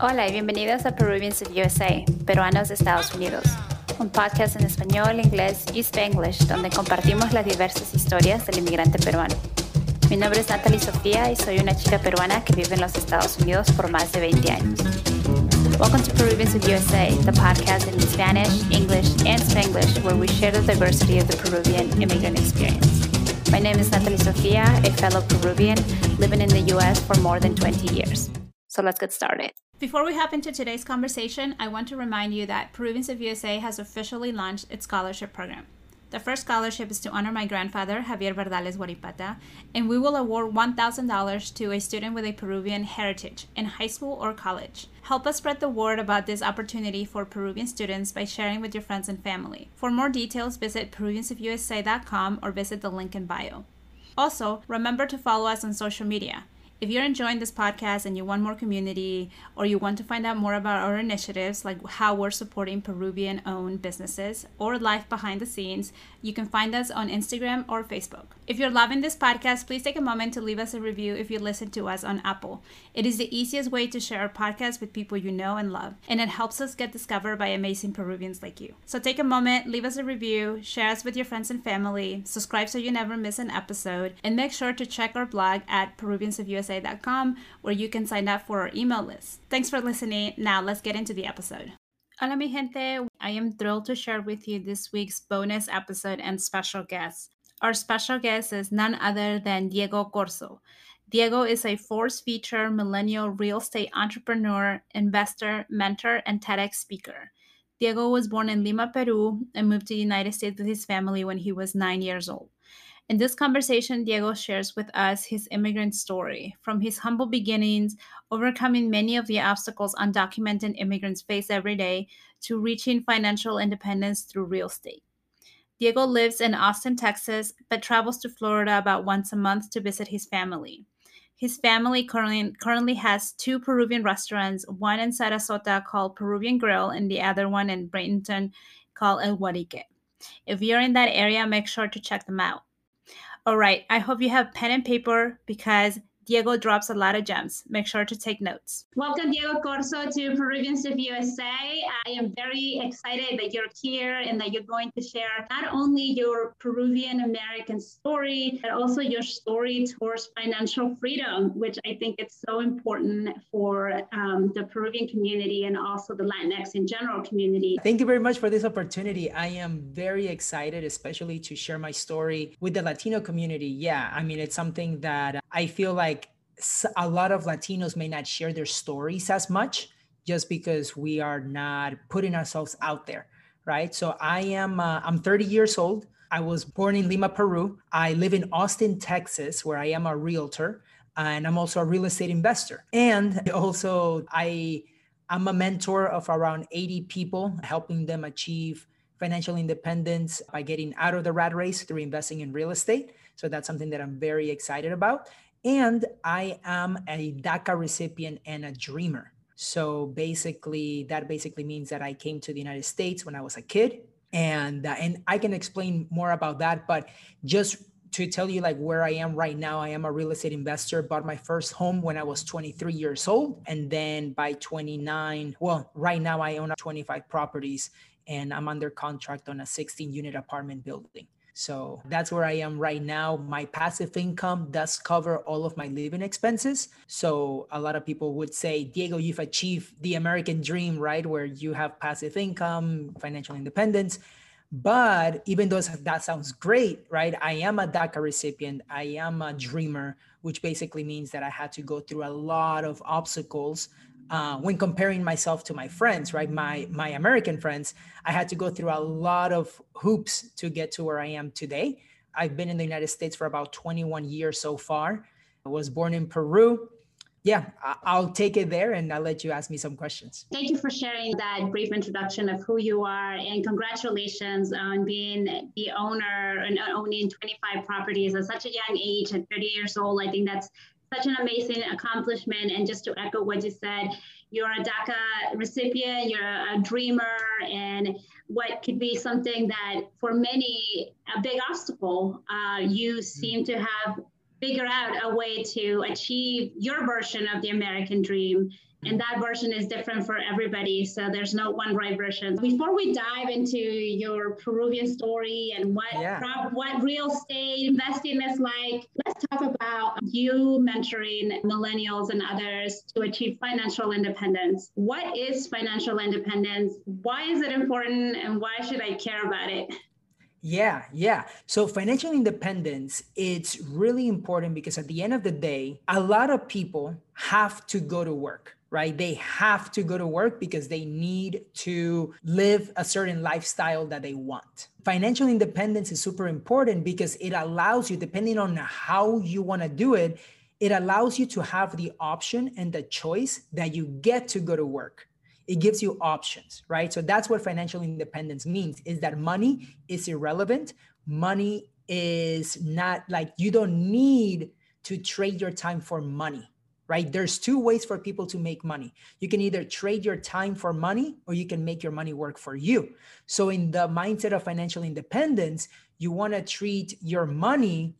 Hola y bienvenidos a Peruvians of USA, Peruanos de Estados Unidos, un podcast en español, inglés y spanglish donde compartimos las diversas historias del inmigrante peruano. Mi nombre es Natalie Sofía y soy una chica peruana que vive en los Estados Unidos por más de 20 años. Welcome to Peruvians of USA, the podcast in Spanish, English, and Spanglish where we share the diversity of the Peruvian immigrant experience. My name is Natalie Sofía, a fellow Peruvian living in the U.S. for more than 20 years. So let's get started. Before we hop into today's conversation, I want to remind you that Peruvians of USA has officially launched its scholarship program. The first scholarship is to honor my grandfather, Javier Verdales Guaripata, and we will award $1,000 to a student with a Peruvian heritage in high school or college. Help us spread the word about this opportunity for Peruvian students by sharing with your friends and family. For more details, visit peruviansofusa.com or visit the link in bio. Also, remember to follow us on social media. If you're enjoying this podcast and you want more community or you want to find out more about our initiatives, like how we're supporting Peruvian-owned businesses or life behind the scenes, you can find us on Instagram or Facebook. If you're loving this podcast, please take a moment to leave us a review if you listen to us on Apple. It is the easiest way to share our podcast with people you know and love, and it helps us get discovered by amazing Peruvians like you. So take a moment, leave us a review, share us with your friends and family, subscribe so you never miss an episode, and make sure to check our blog at peruviansofusa.com where you can sign up for our email list. Thanks for listening. Now let's get into the episode. Hola mi gente, I am thrilled to share with you this week's bonus episode and special guest. Our special guest is none other than Diego Corzo. Diego is a force-feature millennial real estate entrepreneur, investor, mentor, and TEDx speaker. Diego was born in Lima, Peru, and moved to the United States with his family when he was 9 years old. In this conversation, Diego shares with us his immigrant story, from his humble beginnings, overcoming many of the obstacles undocumented immigrants face every day, to reaching financial independence through real estate. Diego lives in Austin, Texas, but travels to Florida about once a month to visit his family. His family currently has 2 Peruvian restaurants, one in Sarasota called Peruvian Grill and the other one in Bradenton called El Huarique. If you're in that area, make sure to check them out. All right, I hope you have pen and paper because Diego drops a lot of gems. Make sure to take notes. Welcome, Diego Corzo, to Peruvians of USA. I am very excited that you're here and that you're going to share not only your Peruvian-American story, but also your story towards financial freedom, which I think it's so important for the Peruvian community and also the Latinx in general community. Thank you very much for this opportunity. I am very excited, especially to share my story with the Latino community. Yeah, I mean, it's something that I feel like a lot of Latinos may not share their stories as much just because we are not putting ourselves out there, right? So I'm 30 years old. I was born in Lima, Peru. I live in Austin, Texas, where I am a realtor, and I'm also a real estate investor. And also I'm a mentor of around 80 people, helping them achieve financial independence by getting out of the rat race through investing in real estate. So that's something that I'm very excited about. And I am a DACA recipient and a dreamer. So basically, that means that I came to the United States when I was a kid. And I can explain more about that. But just to tell you like where I am right now, I am a real estate investor, bought my first home when I was 23 years old. And then by 29, well, right now I own 25 properties and I'm under contract on a 16-unit apartment building. So that's where I am right now. My passive income does cover all of my living expenses. So a lot of people would say, Diego, you've achieved the American dream, right? Where you have passive income, financial independence. But even though that sounds great, right? I am a DACA recipient. I am a dreamer, which basically means that I had to go through a lot of obstacles. When comparing myself to my friends, right, my American friends, I had to go through a lot of hoops to get to where I am today. I've been in the United States for about 21 years so far. I was born in Peru. Yeah, I'll take it there and I'll let you ask me some questions. Thank you for sharing that brief introduction of who you are, and congratulations on being the owner and owning 25 properties at such a young age, at 30 years old. I think that's such an amazing accomplishment. And just to echo what you said, you're a DACA recipient, you're a dreamer, and what could be something that for many, a big obstacle, you seem to have figure out a way to achieve your version of the American dream. And that version is different for everybody. So there's no one right version. Before we dive into your Peruvian story and what real estate investing is like, let's talk about you mentoring millennials and others to achieve financial independence. What is financial independence? Why is it important? And why should I care about it? Yeah. So financial independence, it's really important because at the end of the day, a lot of people have to go to work, right? They have to go to work because they need to live a certain lifestyle that they want. Financial independence is super important because it allows you, depending on how you want to do it, it allows you to have the option and the choice that you get to go to work. It gives you options, right? So that's what financial independence means, is that money is irrelevant. Money is not like, you don't need to trade your time for money, right? There's two ways for people to make money. You can either trade your time for money or you can make your money work for you. So in the mindset of financial independence, you want to treat your money,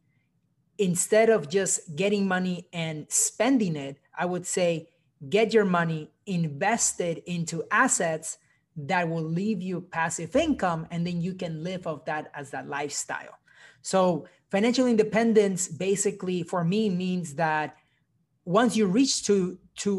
instead of just getting money and spending it, I would say, get your money invested into assets that will leave you passive income, and then you can live off that as that lifestyle. So financial independence basically for me means that once you reach to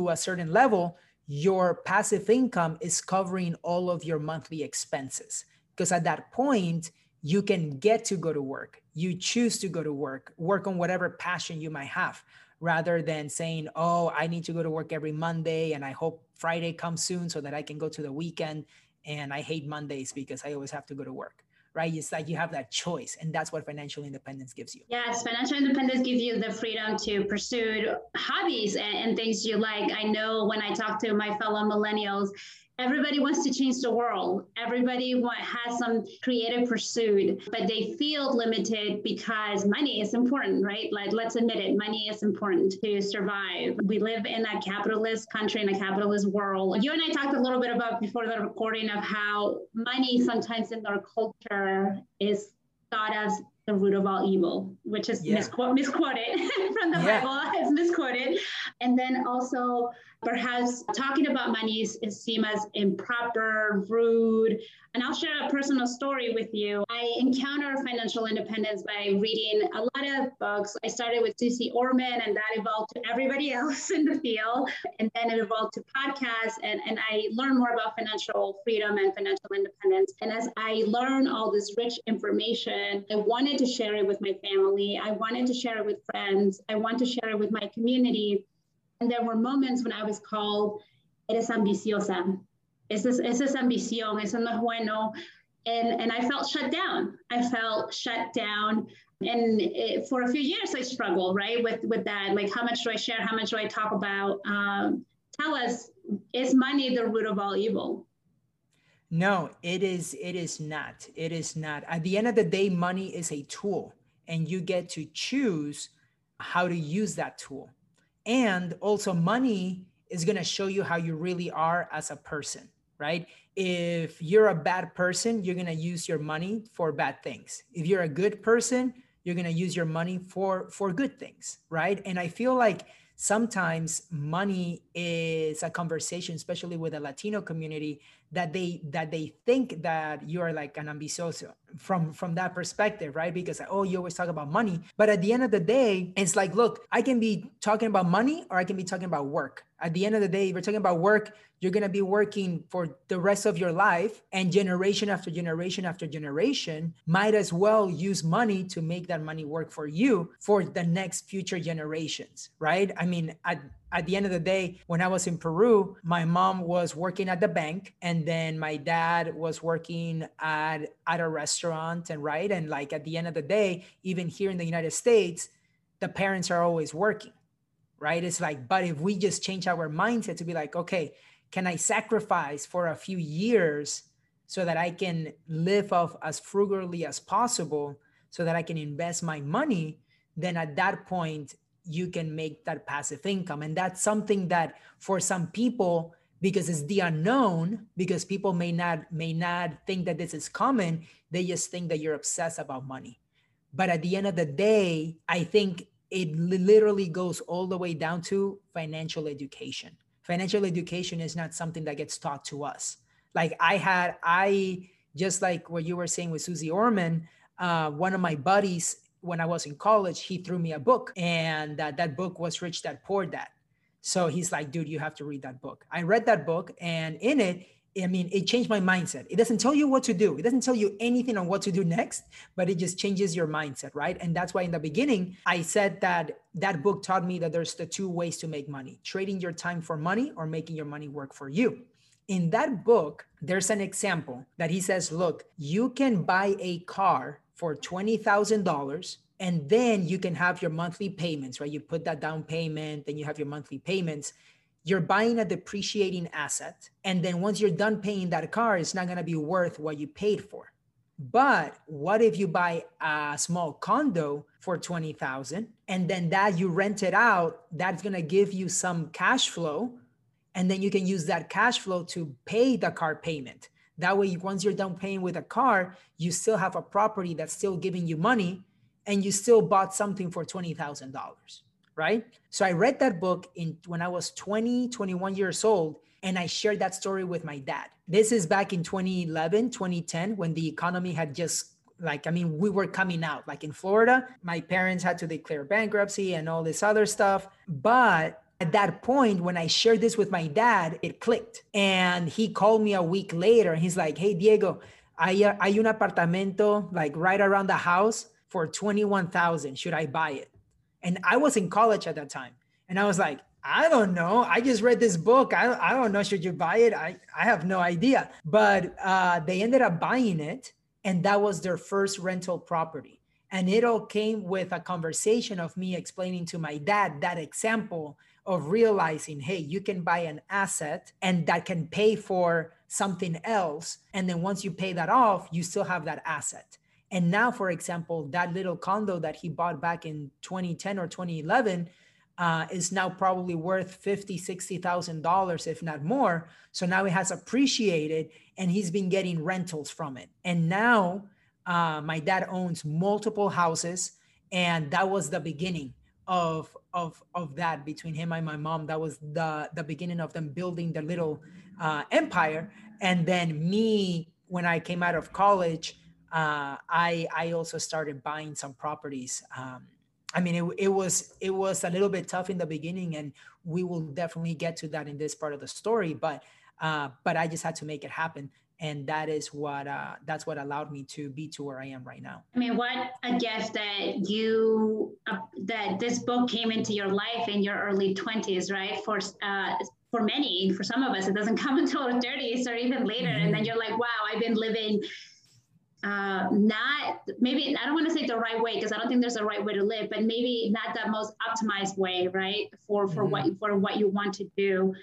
a certain level, your passive income is covering all of your monthly expenses. Because at that point, you can get to go to work. You choose to go to work, work on whatever passion you might have, rather than saying, oh, I need to go to work every Monday and I hope Friday comes soon so that I can go to the weekend. And I hate Mondays because I always have to go to work, right? It's like you have that choice, and that's what financial independence gives you. Yes, financial independence gives you the freedom to pursue hobbies and things you like. I know when I talk to my fellow millennials, everybody wants to change the world. Everybody has some creative pursuit, but they feel limited because money is important, right? Like, let's admit it, money is important to survive. We live in a capitalist country, in a capitalist world. You and I talked a little bit about before the recording of how money sometimes in our culture is thought as the root of all evil, which is misquoted from the Bible. It's misquoted. And then also perhaps talking about money is seen as improper, rude. And I'll share a personal story with you. I encountered financial independence by reading a lot of books. I started with Susie Orman, and that evolved to everybody else in the field. And then it evolved to podcasts. And I learned more about financial freedom and financial independence. And as I learned all this rich information, I wanted to share it with my family. I wanted to share it with friends. I want to share it with my community. And there were moments when I was called, eres ambiciosa. Esa es ambición, eso no es bueno. And I felt shut down. And for a few years, I struggled, right, with that. Like, how much do I share? How much do I talk about? Tell us, is money the root of all evil? No, it is not. It is not. At the end of the day, money is a tool, and you get to choose how to use that tool. And also, money is going to show you how you really are as a person, right? If you're a bad person, you're going to use your money for bad things. If you're a good person, you're going to use your money for good things, right? And I feel like sometimes money is a conversation, especially with the Latino community, that they think that you are like an ambicioso from that perspective, right? Because, oh, you always talk about money. But at the end of the day, it's like, look, I can be talking about money or I can be talking about work. At the end of the day, if you're talking about work, you're going to be working for the rest of your life, and generation after generation after generation might as well use money to make that money work for you for the next future generations, right? I mean, at the end of the day, when I was in Peru, my mom was working at the bank, and then my dad was working at a restaurant, and right? And like at the end of the day, even here in the United States, the parents are always working, right? It's like, but if we just change our mindset to be like, okay, can I sacrifice for a few years so that I can live off as frugally as possible so that I can invest my money? Then at that point, you can make that passive income. And that's something that for some people, because it's the unknown, because people may not think that this is common, they just think that you're obsessed about money. But at the end of the day, I think it literally goes all the way down to financial education. Financial education is not something that gets taught to us. Like I just like what you were saying with Susie Orman, one of my buddies, when I was in college, he threw me a book, and that book was Rich Dad Poor Dad. So he's like, dude, you have to read that book. I read that book, and in it, I mean, it changed my mindset. It doesn't tell you what to do. It doesn't tell you anything on what to do next, but it just changes your mindset, right? And that's why in the beginning, I said that that book taught me that there's the two ways to make money, trading your time for money or making your money work for you. In that book, there's an example that he says, look, you can buy a car for $20,000, and then you can have your monthly payments, right? You put that down payment, then you have your monthly payments. You're buying a depreciating asset. And then once you're done paying that car, it's not going to be worth what you paid for. But what if you buy a small condo for $20,000 and then that you rent it out? That's going to give you some cash flow. And then you can use that cash flow to pay the car payment. That way, once you're done paying with a car, you still have a property that's still giving you money, and you still bought something for $20,000, right? So I read that book when I was 20, 21 years old, and I shared that story with my dad. This is back in 2011, 2010, when the economy had just we were coming out. Like in Florida, my parents had to declare bankruptcy and all this other stuff, but at that point, when I shared this with my dad, it clicked. And he called me a week later and he's like, hey, Diego, hay un apartamento like right around the house for $21,000. Should I buy it? And I was in college at that time. And I was like, I don't know. I just read this book. I don't know. Should you buy it? I have no idea. But they ended up buying it. And that was their first rental property. And it all came with a conversation of me explaining to my dad that example of realizing, hey, you can buy an asset and that can pay for something else. And then once you pay that off, you still have that asset. And now, for example, that little condo that he bought back in 2010 or 2011 is now probably worth $50,000, $60,000, if not more. So now it has appreciated and he's been getting rentals from it. And now my dad owns multiple houses, and that was the beginning of that between him and my mom. That was the beginning of them building their little empire. And then me, when I came out of college, I also started buying some properties. It was a little bit tough in the beginning, and we will definitely get to that in this part of the story, but I just had to make it happen. And that is that's what allowed me to be to where I am right now. I mean, what a gift that that this book came into your life in your early 20s, right? For many, for some of us, it doesn't come until our 30s or even later. Mm-hmm. And then you're like, wow, I've been living I don't want to say the right way, because I don't think there's a right way to live, but maybe not the most optimized way, right? For what you want to do.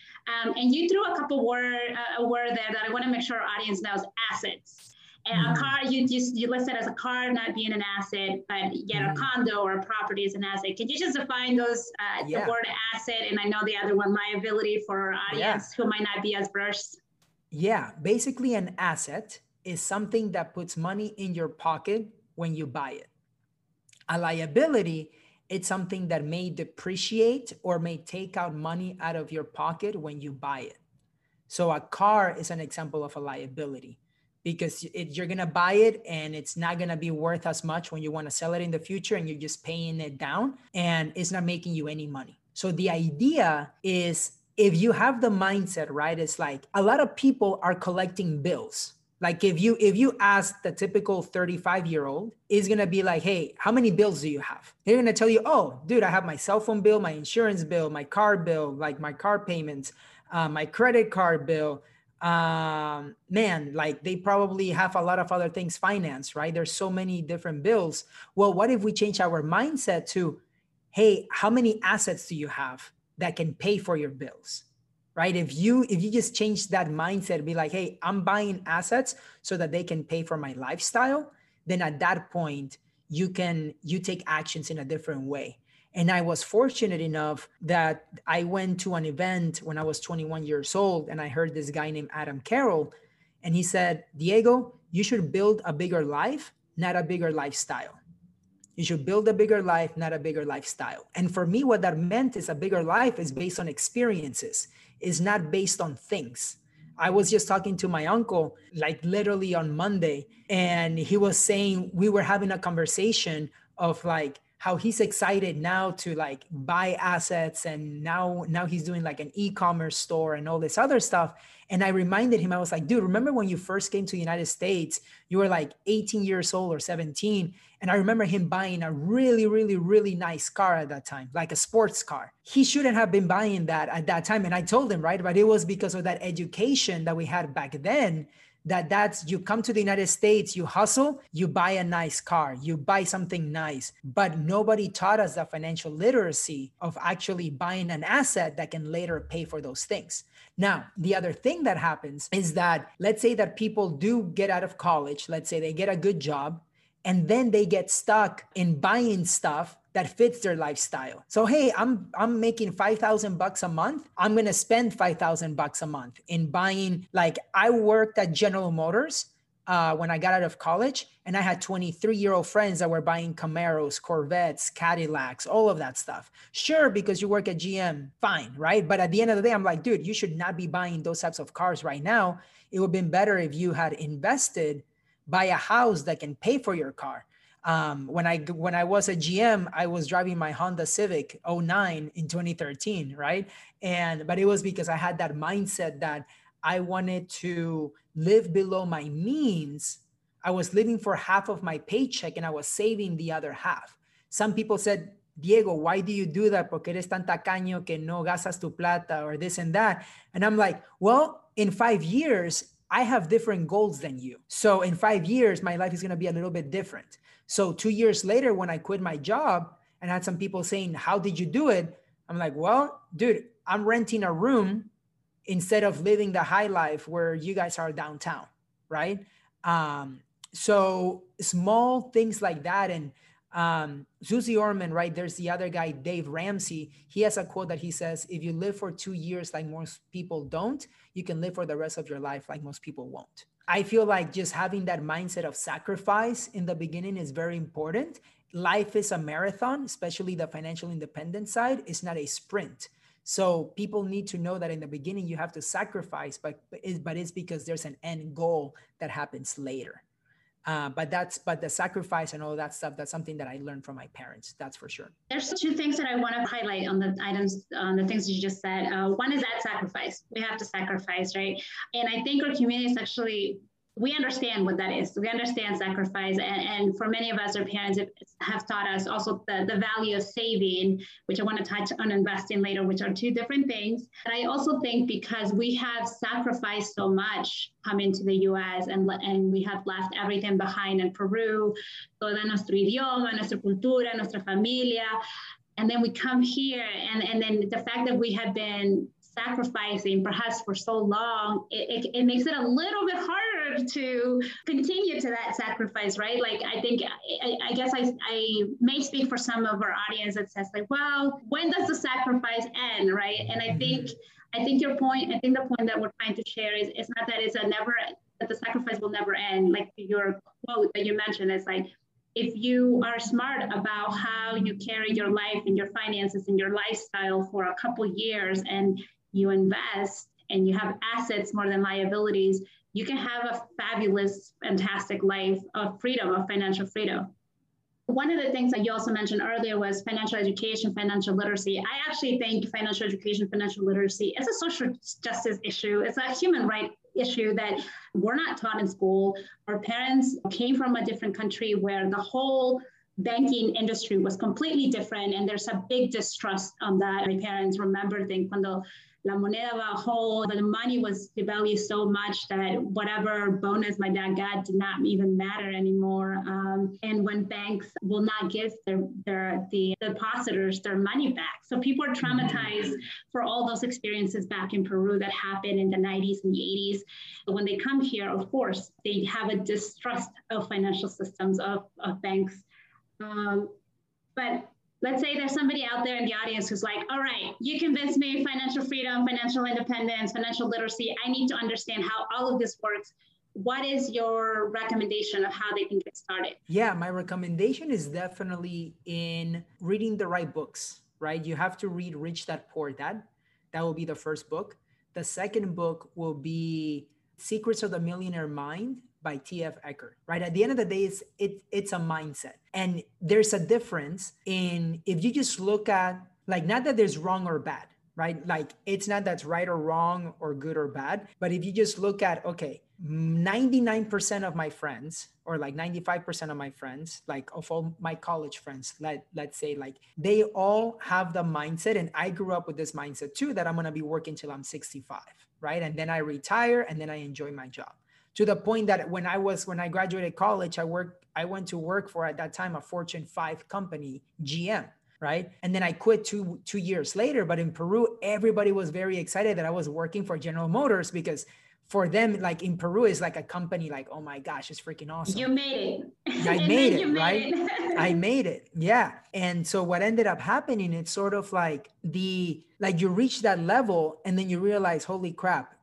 And you threw a word there that I want to make sure our audience knows: assets. And mm-hmm. a car, you list it as a car not being an asset, but yet mm-hmm. a condo or a property is an asset. Can you just define those? The word asset, and I know the other one, liability, for our audience who might not be as versed. Yeah, basically an asset is something that puts money in your pocket when you buy it. A liability, it's something that may depreciate or may take out money out of your pocket when you buy it. So a car is an example of a liability, because you're gonna buy it and it's not gonna be worth as much when you wanna sell it in the future, and you're just paying it down and it's not making you any money. So the idea is, if you have the mindset, right, it's like a lot of people are collecting bills. Like if you ask the typical 35-year-old, is going to be like, hey, how many bills do you have? They're going to tell you, oh, dude, I have my cell phone bill, my insurance bill, like my car payments, my credit card bill. They probably have a lot of other things financed, right? There's so many different bills. Well, what if we change our mindset to, hey, how many assets do you have that can pay for your bills? Right? If you just change that mindset, be like, hey, I'm buying assets so that they can pay for my lifestyle, then at that point, you take actions in a different way. And I was fortunate enough that I went to an event when I was 21 years old, and I heard this guy named Adam Carroll, and he said, Diego, you should build a bigger life, not a bigger lifestyle. You should build a bigger life, not a bigger lifestyle. And for me, what that meant is a bigger life is based on experiences. It's not based on things. I was just talking to my uncle, like literally on Monday, and he was saying we were having a conversation of like how he's excited now to like buy assets, and now he's doing like an e-commerce store and all this other stuff. And I reminded him, I was like, dude, remember when you first came to the United States, you were like 18 years old or 17. And I remember him buying a really, really, really nice car at that time, like a sports car. He shouldn't have been buying that at that time. And I told him, right? But it was because of that education that we had back then, that's you come to the United States, you hustle, you buy a nice car, you buy something nice. But nobody taught us the financial literacy of actually buying an asset that can later pay for those things. Now, the other thing that happens is that, let's say that people do get out of college, let's say they get a good job, and then they get stuck in buying stuff that fits their lifestyle. So, hey, I'm making $5,000 a month. I'm going to spend $5,000 a month in buying, like I worked at General Motors when I got out of college, and I had 23-year-old friends that were buying Camaros, Corvettes, Cadillacs, all of that stuff. Sure, because you work at GM, fine, right? But at the end of the day, I'm like, dude, you should not be buying those types of cars right now. It would have been better if you had invested, buy a house that can pay for your car. When I was at GM, I was driving my Honda Civic 09 in 2013, right? But it was because I had that mindset that I wanted to live below my means. I was living for half of my paycheck and I was saving the other half. Some people said, Diego, why do you do that? Porque eres tan tacaño que no gastas tu plata or this and that. And I'm like, well, in 5 years, I have different goals than you. So in 5 years, my life is going to be a little bit different. So 2 years later, when I quit my job and had some people saying, how did you do it? I'm like, well, dude, I'm renting a room instead of living the high life where you guys are downtown, right? So small things like that. And Susie Orman, right? There's the other guy, Dave Ramsey. He has a quote that he says, if you live for 2 years like most people don't, you can live for the rest of your life like most people won't. I feel like just having that mindset of sacrifice in the beginning is very important. Life is a marathon, especially the financial independence side. It's not a sprint. So people need to know that in the beginning you have to sacrifice, but it's because there's an end goal that happens later. But the sacrifice and all that stuff, that's something that I learned from my parents. That's for sure. There's two things that I want to highlight on the items, on the things you just said. One is that sacrifice. We have to sacrifice, right? And I think our community is actually, we understand what that is. We understand sacrifice. And for many of us, our parents have taught us also the value of saving, which I want to touch on investing later, which are two different things. And I also think because we have sacrificed so much coming to the U.S. and we have left everything behind in Peru, toda nuestro idioma, nuestra cultura, nuestra familia. And then we come here and then the fact that we have been sacrificing perhaps for so long, it makes it a little bit harder to continue to that sacrifice, right? Like, I think, I guess I may speak for some of our audience that says like, well, when does the sacrifice end, right? And I think your point, I think the point that we're trying to share is it's not that it's a never, that the sacrifice will never end. Like your quote that you mentioned, it's like, if you are smart about how you carry your life and your finances and your lifestyle for a couple years and you invest and you have assets more than liabilities, you can have a fabulous, fantastic life of freedom, of financial freedom. One of the things that you also mentioned earlier was financial education, financial literacy. I actually think financial education, financial literacy is a social justice issue. It's a human right issue that we're not taught in school. Our parents came from a different country where the whole banking industry was completely different. And there's a big distrust on that. My parents remember things cuando la moneda bajó, the money was devalued so much that whatever bonus my dad got did not even matter anymore. And when banks will not give the depositors their money back. So people are traumatized for all those experiences back in Peru that happened in the 90s and the 80s. But when they come here, of course, they have a distrust of financial systems, of banks. But let's say there's somebody out there in the audience who's like, all right, you convinced me, financial freedom, financial independence, financial literacy. I need to understand how all of this works. what is your recommendation of how they can get started? Yeah, my recommendation is definitely in reading the right books, right? You have to read Rich Dad Poor Dad. That will be the first book. The second book will be Secrets of the Millionaire Mind by T.F. Eckert, right? At the end of the day, it's a mindset. And there's a difference in if you just look at, like, not that there's wrong or bad, right? Like, it's not that's right or wrong or good or bad. But if you just look at, okay, 99% of my friends, or like 95% of my friends, like of all my college friends, let's say, like, they all have the mindset, and I grew up with this mindset too, that I'm going to be working till I'm 65, right? And then I retire, and then I enjoy my job. To the point that when I graduated college, I went to work for, at that time, a Fortune 5 company, GM, right? And then I quit two years later. But in Peru, everybody was very excited that I was working for General Motors, because for them, like, in Peru, it's like a company, like, oh my gosh, it's freaking awesome. You made it. I made it, right? I made it. Yeah. And so what ended up happening, it's sort of like you reach that level and then you realize, holy crap,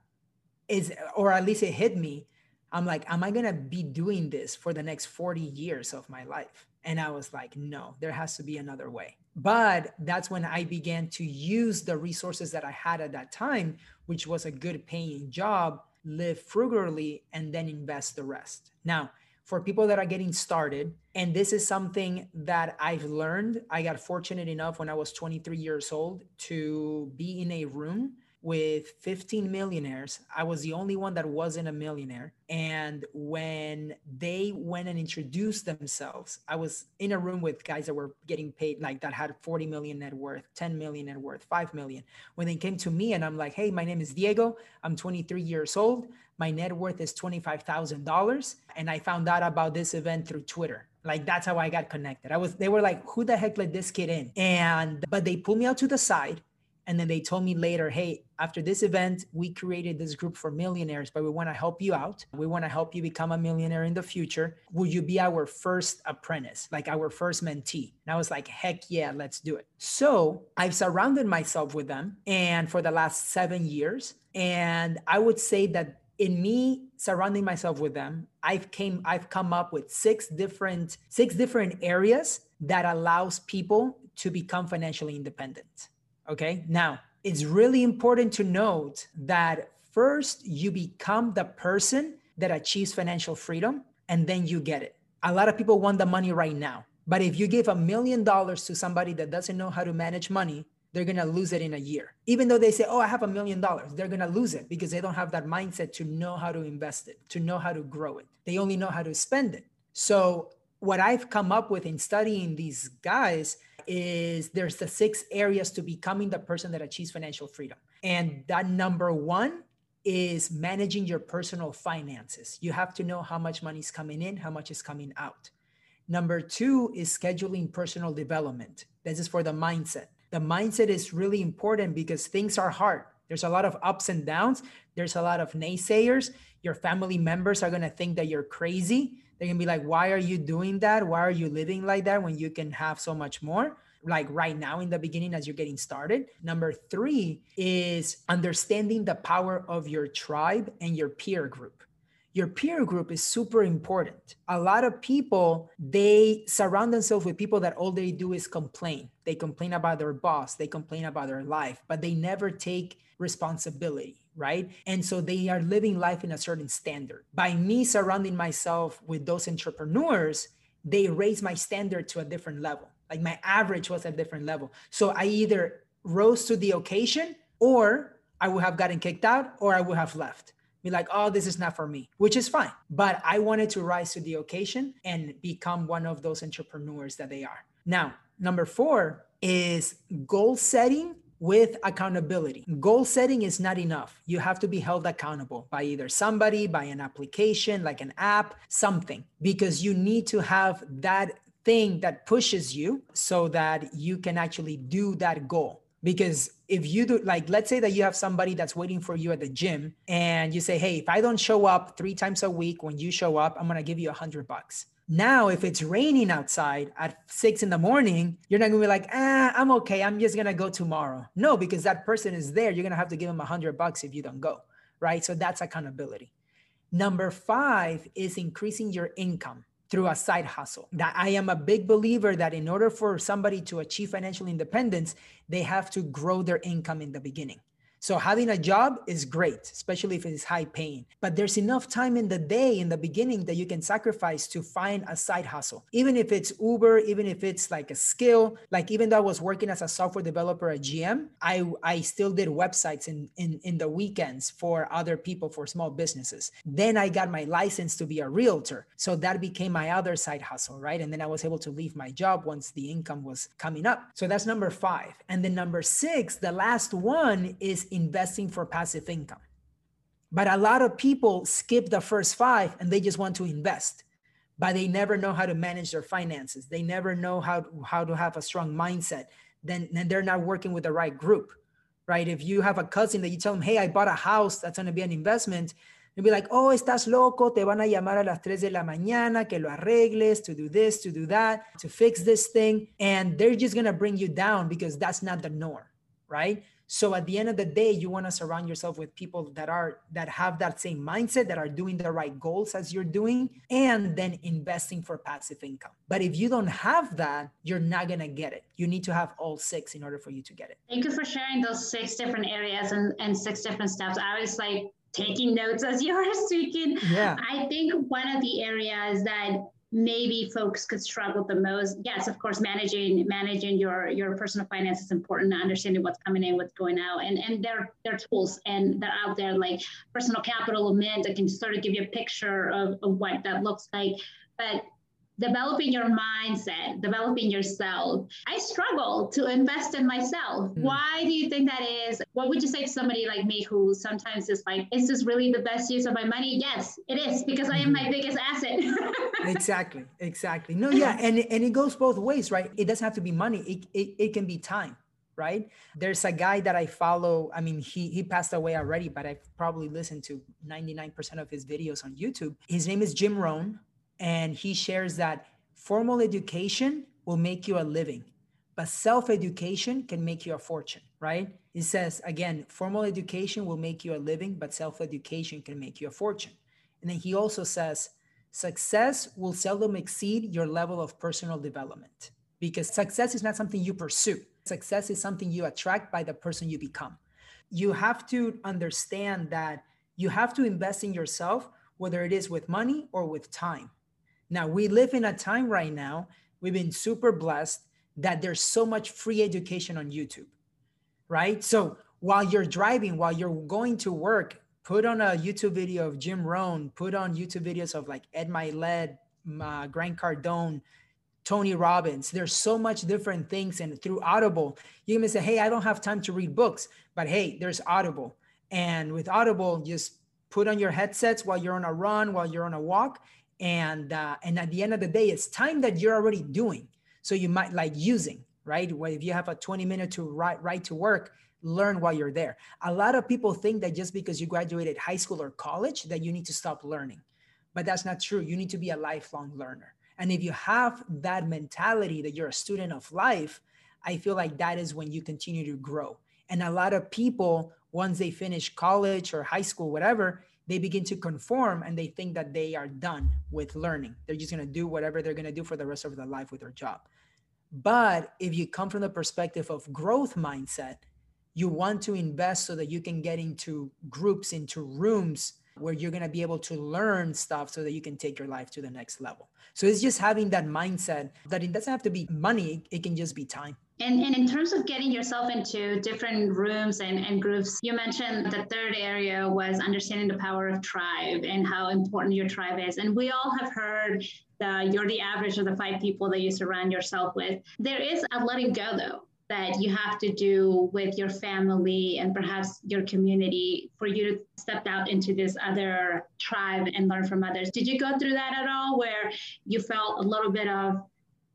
or at least it hit me. I'm like, am I going to be doing this for the next 40 years of my life? And I was like, no, there has to be another way. But that's when I began to use the resources that I had at that time, which was a good paying job, live frugally, and then invest the rest. Now, for people that are getting started, and this is something that I've learned, I got fortunate enough when I was 23 years old to be in a room with 15 millionaires. I was the only one that wasn't a millionaire. And when they went and introduced themselves, I was in a room with guys that were getting paid, like, that had 40 million net worth, 10 million net worth, 5 million. When they came to me and I'm like, hey, my name is Diego. I'm 23 years old. My net worth is $25,000. And I found out about this event through Twitter. Like, that's how I got connected. They were like, who the heck let this kid in? But they pulled me out to the side. And then they told me later, hey, after this event, we created this group for millionaires, but we want to help you out. We want to help you become a millionaire in the future. Would you be our first apprentice, like our first mentee? And I was like, heck yeah, let's do it. So I've surrounded myself with them, and for the last 7 years. And I would say that in me surrounding myself with them, I've come up with six different areas that allows people to become financially independent. Okay. Now, it's really important to note that first you become the person that achieves financial freedom, and then you get it. A lot of people want the money right now, but if you give $1 million to somebody that doesn't know how to manage money, they're going to lose it in a year. Even though they say, oh, I have $1 million, they're going to lose it because they don't have that mindset to know how to invest it, to know how to grow it. They only know how to spend it. So what I've come up with in studying these guys is there's the six areas to becoming the person that achieves financial freedom. And that number one is managing your personal finances. You have to know how much money is coming in, how much is coming out. Number two is scheduling personal development. This is for the mindset. The mindset is really important because things are hard. There's a lot of ups and downs. There's a lot of naysayers. Your family members are going to think that you're crazy. They're going to be like, why are you doing that? Why are you living like that when you can have so much more? Like right now in the beginning as you're getting started. Number three is understanding the power of your tribe and your peer group. Your peer group is super important. A lot of people, they surround themselves with people that all they do is complain. They complain about their boss. They complain about their life, but they never take responsibility, right? And so they are living life in a certain standard. By me surrounding myself with those entrepreneurs, they raise my standard to a different level. Like my average was a different level. So I either rose to the occasion, or I would have gotten kicked out, or I would have left. Be like, oh, this is not for me, which is fine. But I wanted to rise to the occasion and become one of those entrepreneurs that they are. Now, number four is goal setting with accountability. Goal setting is not enough. You have to be held accountable by either somebody, by an application, like an app, something, because you need to have that thing that pushes you so that you can actually do that goal. Because if you do, like, let's say that you have somebody that's waiting for you at the gym and you say, hey, if I don't show up 3 times a week, when you show up, I'm going to give you $100. Now, if it's raining outside at 6 a.m, you're not going to be like, I'm okay. I'm just going to go tomorrow. No, because that person is there. You're going to have to give them $100 if you don't go. Right. So that's accountability. Number 5 is increasing your income through a side hustle. That I am a big believer that in order for somebody to achieve financial independence, they have to grow their income in the beginning. So having a job is great, especially if it's high paying, but there's enough time in the day, in the beginning, that you can sacrifice to find a side hustle. Even if it's Uber, even if it's like a skill, like even though I was working as a software developer at GM, I still did websites in the weekends for other people, for small businesses. Then I got my license to be a realtor. So that became my other side hustle, right? And then I was able to leave my job once the income was coming up. So that's number 5. And then number 6, the last one is investing for passive income. But a lot of people skip the first 5 and they just want to invest, but they never know how to manage their finances. They never know how to have a strong mindset. Then they're not working with the right group, right? If you have a cousin that you tell them, hey, I bought a house, that's going to be an investment. They'll be like, oh, estás loco, te van a llamar a las 3 de la mañana, que lo arregles, to do this, to do that, to fix this thing. And they're just going to bring you down because that's not the norm, right? So at the end of the day, you want to surround yourself with people that have that same mindset, that are doing the right goals as you're doing, and then investing for passive income. But if you don't have that, you're not going to get it. You need to have all 6 in order for you to get it. Thank you for sharing those 6 different areas and 6 different steps. I was like taking notes as you were speaking. Yeah. I think one of the areas that maybe folks could struggle the most. Yes, of course, managing your personal finance is important, understanding what's coming in, what's going out, and their tools and they're out there, like Personal Capital, Mint, that can sort of give you a picture of what that looks like. But developing your mindset, developing yourself. I struggle to invest in myself. Why do you think that is? What would you say to somebody like me who sometimes is like, is this really the best use of my money? Yes, it is, because I am my biggest asset. Exactly. No, yeah. And it goes both ways, right? It doesn't have to be money. It can be time, right? There's a guy that I follow. I mean, he passed away already, but I've probably listened to 99% of his videos on YouTube. His name is Jim Rohn. And he shares that formal education will make you a living, but self-education can make you a fortune, right? He says, again, formal education will make you a living, but self-education can make you a fortune. And then he also says, success will seldom exceed your level of personal development, because success is not something you pursue. Success is something you attract by the person you become. You have to understand that you have to invest in yourself, whether it is with money or with time. Now, we live in a time right now, we've been super blessed that there's so much free education on YouTube, right? So while you're driving, while you're going to work, put on a YouTube video of Jim Rohn, put on YouTube videos of like Ed Mylett, Grant Cardone, Tony Robbins. There's so much different things. And through Audible, you can say, hey, I don't have time to read books, but hey, there's Audible. And with Audible, just put on your headsets while you're on a run, while you're on a walk. And at the end of the day, it's time that you're already doing. So you might like using, right? Well, if you have a 20-minute ride to work, learn while you're there. A lot of people think that just because you graduated high school or college that you need to stop learning, but that's not true. You need to be a lifelong learner. And if you have that mentality that you're a student of life, I feel like that is when you continue to grow. And a lot of people, once they finish college or high school, whatever, they begin to conform and they think that they are done with learning. They're just going to do whatever they're going to do for the rest of their life with their job. But if you come from the perspective of growth mindset, you want to invest so that you can get into groups, into rooms where you're going to be able to learn stuff so that you can take your life to the next level. So it's just having that mindset that it doesn't have to be money. It can just be time. And in terms of getting yourself into different rooms and groups, you mentioned the third area was understanding the power of tribe and how important your tribe is. And we all have heard that you're the average of the 5 people that you surround yourself with. There is a letting go, though, that you have to do with your family and perhaps your community for you to step out into this other tribe and learn from others. Did you go through that at all, where you felt a little bit of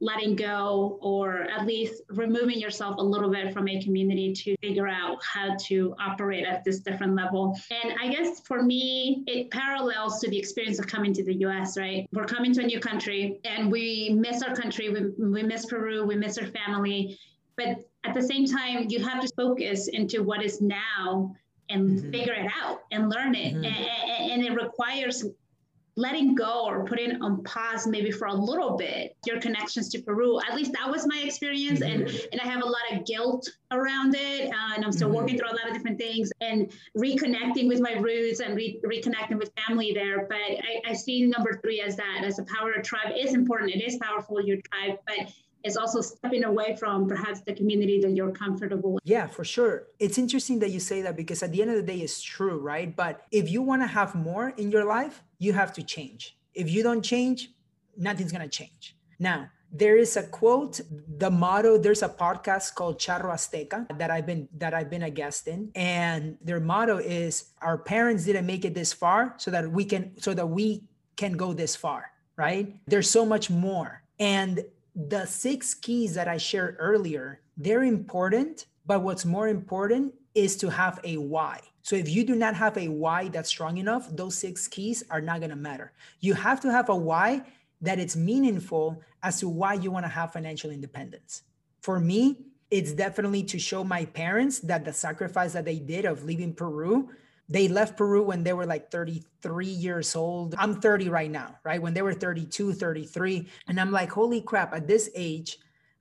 letting go, or at least removing yourself a little bit from a community to figure out how to operate at this different level? And I guess for me, it parallels to the experience of coming to the US, right? We're coming to a new country and we miss our country, we miss Peru, we miss our family. But at the same time, you have to focus into what is now and mm-hmm. figure it out and learn it. Mm-hmm. And it requires letting go or putting on pause maybe for a little bit your connections to Peru. At least that was my experience. Mm-hmm. And I have a lot of guilt around it. And I'm still mm-hmm. working through a lot of different things and reconnecting with my roots and reconnecting with family there. But I see number three as that, as the power of tribe is important. It is powerful, your tribe, but it's also stepping away from perhaps the community that you're comfortable with. Yeah, for sure. It's interesting that you say that because at the end of the day, it's true, right? But if you want to have more in your life, you have to change. If you don't change, nothing's going to change. Now, there is a quote, the motto, there's a podcast called Charro Azteca that I've been a guest in. And their motto is, our parents didn't make it this far so that we can go this far, right? There's so much more. And the six keys that I shared earlier, they're important, but what's more important is to have a why. So if you do not have a why that's strong enough, those six keys are not going to matter. You have to have a why that it's meaningful as to why you want to have financial independence. For me, it's definitely to show my parents that the sacrifice that they did of leaving Peru, they left Peru when they were like 33 years old. I'm 30 right now, right? When they were 32, 33. And I'm like, holy crap, at this age,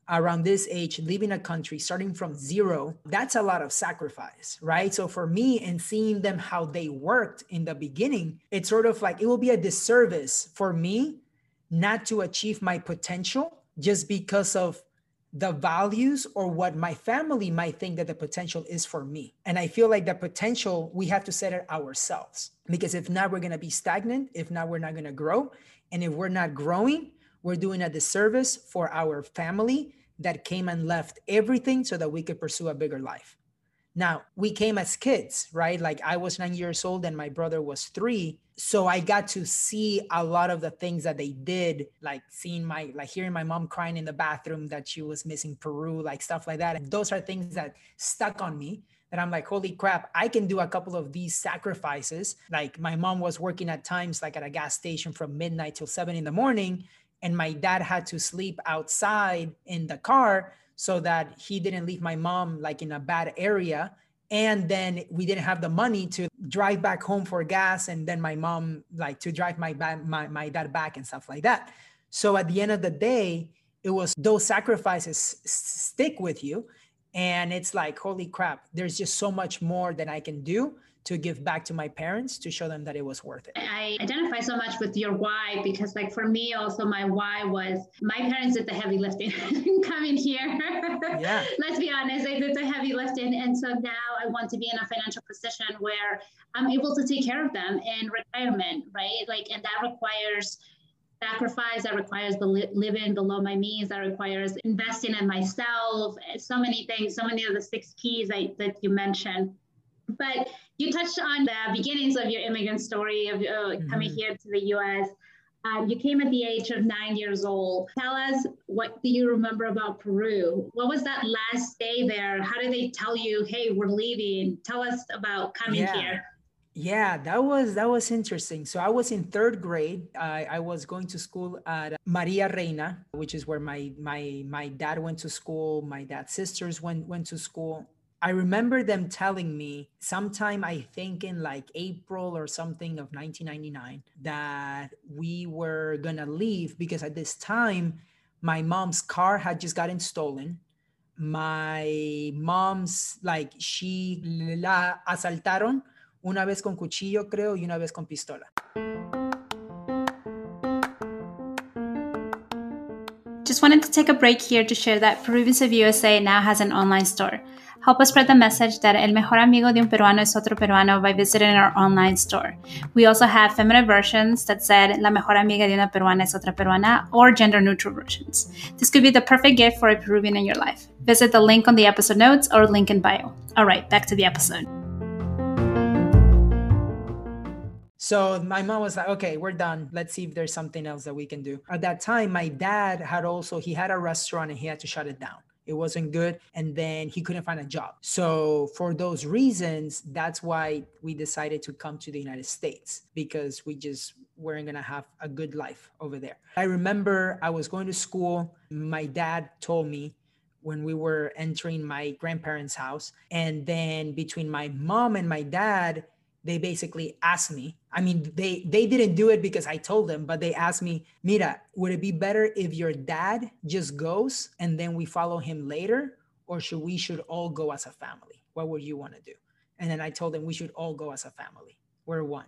around this age, leaving a country, starting from zero, that's a lot of sacrifice, right? So for me, and seeing them how they worked in the beginning, it's sort of like, it will be a disservice for me not to achieve my potential just because of the values or what my family might think that the potential is for me. And I feel like the potential, we have to set it ourselves, because if not, we're going to be stagnant. If not, we're not going to grow. And if we're not growing, we're doing a disservice for our family that came and left everything so that we could pursue a bigger life. Now, we came as kids, right? Like I was 9 years old and my brother was 3. So I got to see a lot of the things that they did, like hearing my mom crying in the bathroom that she was missing Peru, like stuff like that. And those are things that stuck on me that I'm like, holy crap, I can do a couple of these sacrifices. Like my mom was working at times, like at a gas station from midnight till 7 a.m. And my dad had to sleep outside in the car so that he didn't leave my mom like in a bad area. And then we didn't have the money to drive back home for gas. And then my mom like to drive my dad back and stuff like that. So at the end of the day, it was those sacrifices stick with you. And it's like, holy crap, there's just so much more that I can do to give back to my parents to show them that it was worth it. I identify so much with your why, because like for me also, my why was my parents did the heavy lifting coming here. Yeah. Let's be honest, they did the heavy lifting. And so now I want to be in a financial position where I'm able to take care of them in retirement, right? Like, and that requires sacrifice, that requires living below my means, that requires investing in myself, so many things, so many of the six keys that you mentioned. But you touched on the beginnings of your immigrant story of coming mm-hmm. here to the U.S. You came at the age of 9 years old. Tell us, what do you remember about Peru? What was that last day there? How did they tell you, hey, we're leaving? Tell us about coming here. Yeah, that was interesting. So I was in 3rd grade. I was going to school at Maria Reina, which is where my dad went to school. My dad's sisters went to school. I remember them telling me sometime, I think in like April or something of 1999, that we were gonna leave because at this time, my mom's car had just gotten stolen. My mom's, like, she la asaltaron una vez con cuchillo, creo, y una vez con pistola. Just wanted to take a break here to share that Peruvians of USA now has an online store. Help us spread the message that el mejor amigo de un peruano es otro peruano by visiting our online store. We also have feminine versions that said la mejor amiga de una peruana es otra peruana, or gender neutral versions. This could be the perfect gift for a Peruvian in your life. Visit the link on the episode notes or link in bio. All right, back to the episode. So my mom was like, okay, we're done. Let's see if there's something else that we can do. At that time, my dad had a restaurant and he had to shut it down. It wasn't good. And then he couldn't find a job. So for those reasons, that's why we decided to come to the United States, because we just weren't going to have a good life over there. I remember I was going to school. My dad told me, when we were entering my grandparents' house. And then between my mom and my dad, they basically asked me, I mean, they didn't do it because I told them, but they asked me, Mira, would it be better if your dad just goes and then we follow him later? Or should we all go as a family? What would you want to do? And then I told them we should all go as a family. We're one.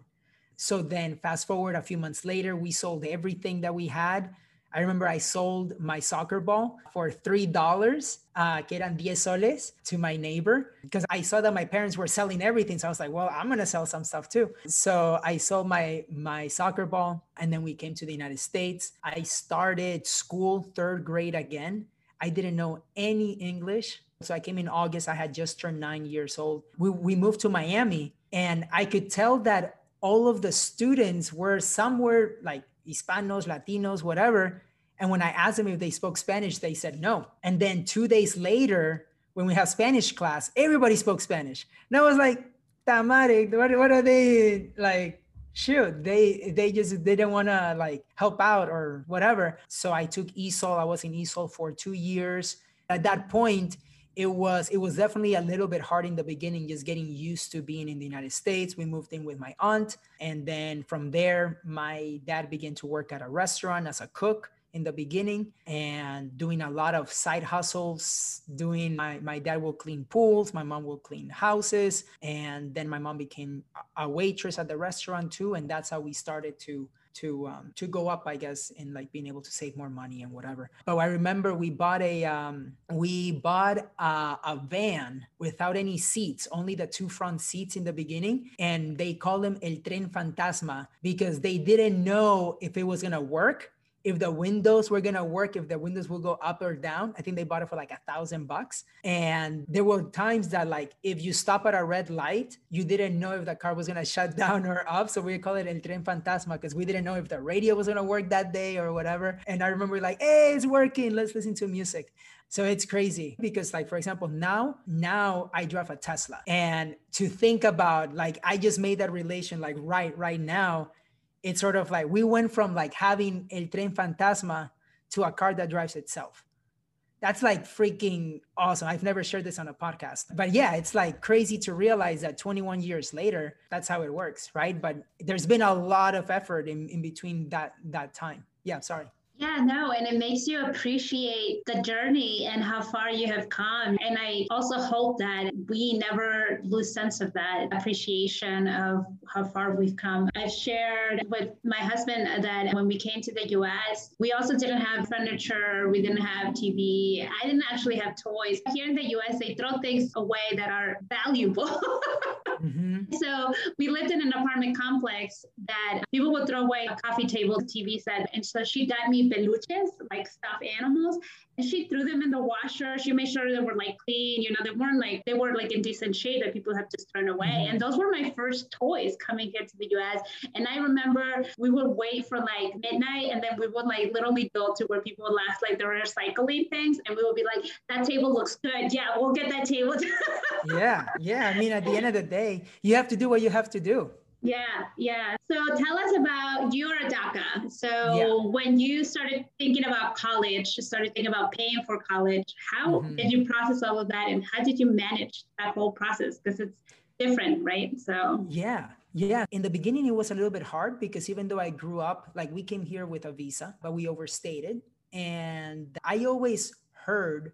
So then fast forward a few months later, we sold everything that we had. I remember I sold my soccer ball for $3, que eran 10 soles, to my neighbor, because I saw that my parents were selling everything. So I was like, well, I'm going to sell some stuff too. So I sold my soccer ball, and then we came to the United States. I started school, 3rd grade again. I didn't know any English. So I came in August. I had just turned 9 years old. We moved to Miami, and I could tell that all of the students were somewhere like Hispanos, Latinos, whatever. And when I asked them if they spoke Spanish, they said no. And then 2 days later, when we have Spanish class, everybody spoke Spanish. And I was like, tamare, what are they like? Shoot, they just didn't want to like help out or whatever. So I took ESOL. I was in ESOL for 2 years. At that point, it was definitely a little bit hard in the beginning, just getting used to being in the United States. We moved in with my aunt. And then from there, my dad began to work at a restaurant as a cook in the beginning and doing a lot of side hustles, my dad will clean pools, my mom will clean houses. And then my mom became a waitress at the restaurant too. And that's how we started to go up, I guess, in like being able to save more money and whatever. But I remember we bought a van without any seats, only the 2 front seats in the beginning. And they call them El Tren Fantasma because they didn't know if it was going to work, if the windows were going to work, if the windows will go up or down. I think they bought it for like $1,000. And there were times that like, if you stop at a red light, you didn't know if the car was going to shut down or up. So we call it El Tren Fantasma because we didn't know if the radio was going to work that day or whatever. And I remember like, hey, it's working. Let's listen to music. So it's crazy because like, for example, now I drive a Tesla, and to think about like, I just made that relation like right now. It's sort of like we went from like having El Tren Fantasma to a car that drives itself. That's like freaking awesome. I've never shared this on a podcast, but yeah, it's like crazy to realize that 21 years later, that's how it works, right? But there's been a lot of effort in between that time. Yeah, sorry. Yeah, no, and it makes you appreciate the journey and how far you have come. And I also hope that we never lose sense of that appreciation of how far we've come. I've shared with my husband that when we came to the U.S., we also didn't have furniture. We didn't have TV. I didn't actually have toys. Here in the U.S., they throw things away that are valuable. Mm-hmm. So we lived in an apartment complex that people would throw away a coffee table, TV set. And so she got me peluches, like stuffed animals, and she threw them in the washer. She made sure they were like clean, you know, they were in decent shape that people have just thrown away. Mm-hmm. And those were my first toys coming here to the US. And I remember we would wait for like midnight, and then we would like literally go to where people would last like the recycling things, and we would be like, that table looks good. Yeah, we'll get that table. Yeah. I mean, at the end of the day, you have to do what you have to do. Yeah. So tell us about, you're a DACA. When you started thinking about college, started thinking about paying for college, how did you process all of that? And how did you manage that whole process? Because it's different, right? So yeah. In the beginning, it was a little bit hard because even though I grew up, like we came here with a visa, but we overstayed. And I always heard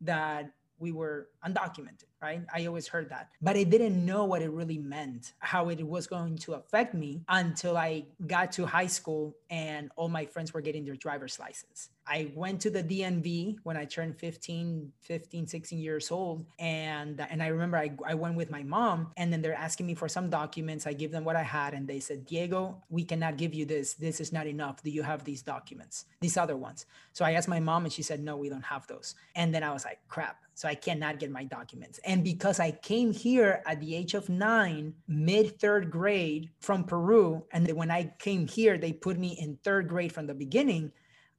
that we were undocumented, right? I always heard that, but I didn't know what it really meant, how it was going to affect me until I got to high school and all my friends were getting their driver's license. I went to the DMV when I turned 16 years old. And I remember I went with my mom, and then they're asking me for some documents. I give them what I had. And they said, Diego, we cannot give you this. This is not enough. Do you have these documents, these other ones? So I asked my mom, and she said, no, we don't have those. And then I was like, crap. So I cannot get my documents. And because I came here at the age of 9, mid 3rd grade from Peru, and when I came here, they put me in 3rd grade from the beginning,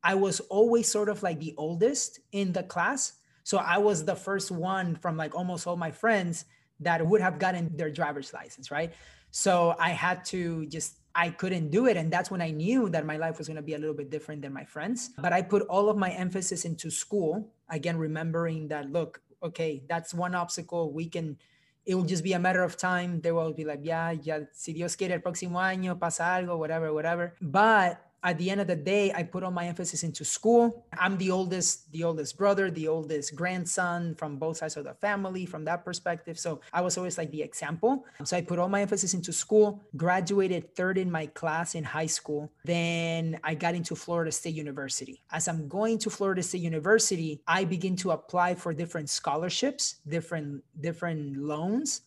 I was always sort of like the oldest in the class. So I was the first one from like almost all my friends that would have gotten their driver's license, right? So I had to just I couldn't do it. And that's when I knew that my life was going to be a little bit different than my friends. But I put all of my emphasis into school, again, remembering that, look, okay, that's one obstacle. It will just be a matter of time. They will be like, yeah, si Dios quiere el próximo año, pasa algo, whatever. But at the end of the day, I put all my emphasis into school. I'm the oldest brother, the oldest grandson from both sides of the family, from that perspective. So I was always like the example. So I put all my emphasis into school, graduated third in my class in high school. Then I got into Florida State University. As I'm going to Florida State University, I begin to apply for different scholarships, different loans,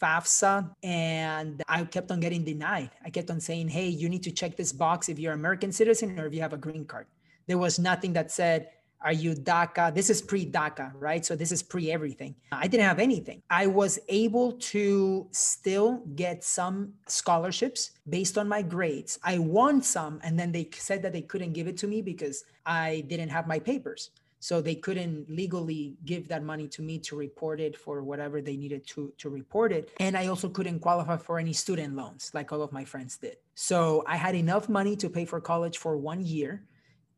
FAFSA, and I kept on getting denied. I kept on saying, hey, you need to check this box if you're an American citizen or if you have a green card. There was nothing that said, are you DACA? This is pre-DACA, right? So this is pre-everything. I didn't have anything. I was able to still get some scholarships based on my grades. I won some, and then they said that they couldn't give it to me because I didn't have my papers. So they couldn't legally give that money to me to report it for whatever they needed to report it. And I also couldn't qualify for any student loans like all of my friends did. So I had enough money to pay for college for 1 year.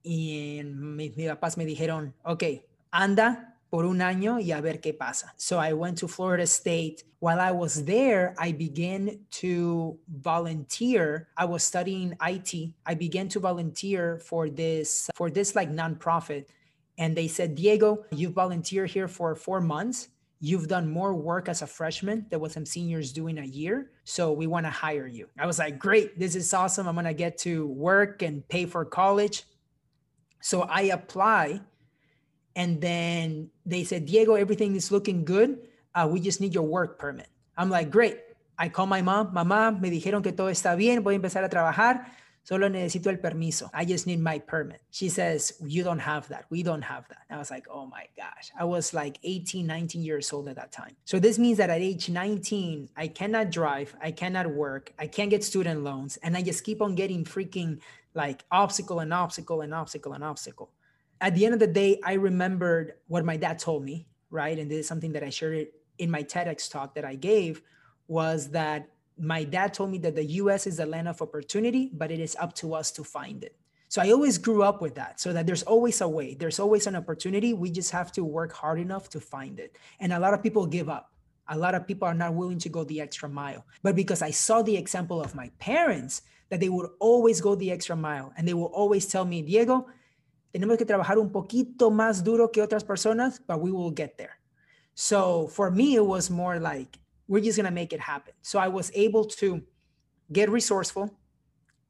And mis papás me dijeron, okay, anda por un año y a ver qué pasa. So I went to Florida State. While I was there, I began to volunteer. I was studying IT. I began to volunteer for this like nonprofit. And they said, Diego, you volunteered here for 4 months. You've done more work as a freshman than what some seniors do in a year. So we want to hire you. I was like, great, this is awesome. I'm going to get to work and pay for college. So I apply. And then they said, Diego, everything is looking good. We just need your work permit. I'm like, great. I call my mom. Mamá, me dijeron que todo está bien. Voy a empezar a trabajar. Solo necesito el permiso. I just need my permit. She says, you don't have that. We don't have that. I was like, oh my gosh. I was like 18, 19 years old at that time. So this means that at age 19, I cannot drive. I cannot work. I can't get student loans. And I just keep on getting freaking like obstacle. At the end of the day, I remembered what my dad told me, right? And this is something that I shared in my TEDx talk that I gave, was that my dad told me that the U.S. is the land of opportunity, but it is up to us to find it. So I always grew up with that, so that there's always a way. There's always an opportunity. We just have to work hard enough to find it. And a lot of people give up. A lot of people are not willing to go the extra mile. But because I saw the example of my parents, that they would always go the extra mile. And they will always tell me, Diego, tenemos que trabajar un poquito más duro que otras personas, but we will get there. So for me, it was more like, we're just going to make it happen. So I was able to get resourceful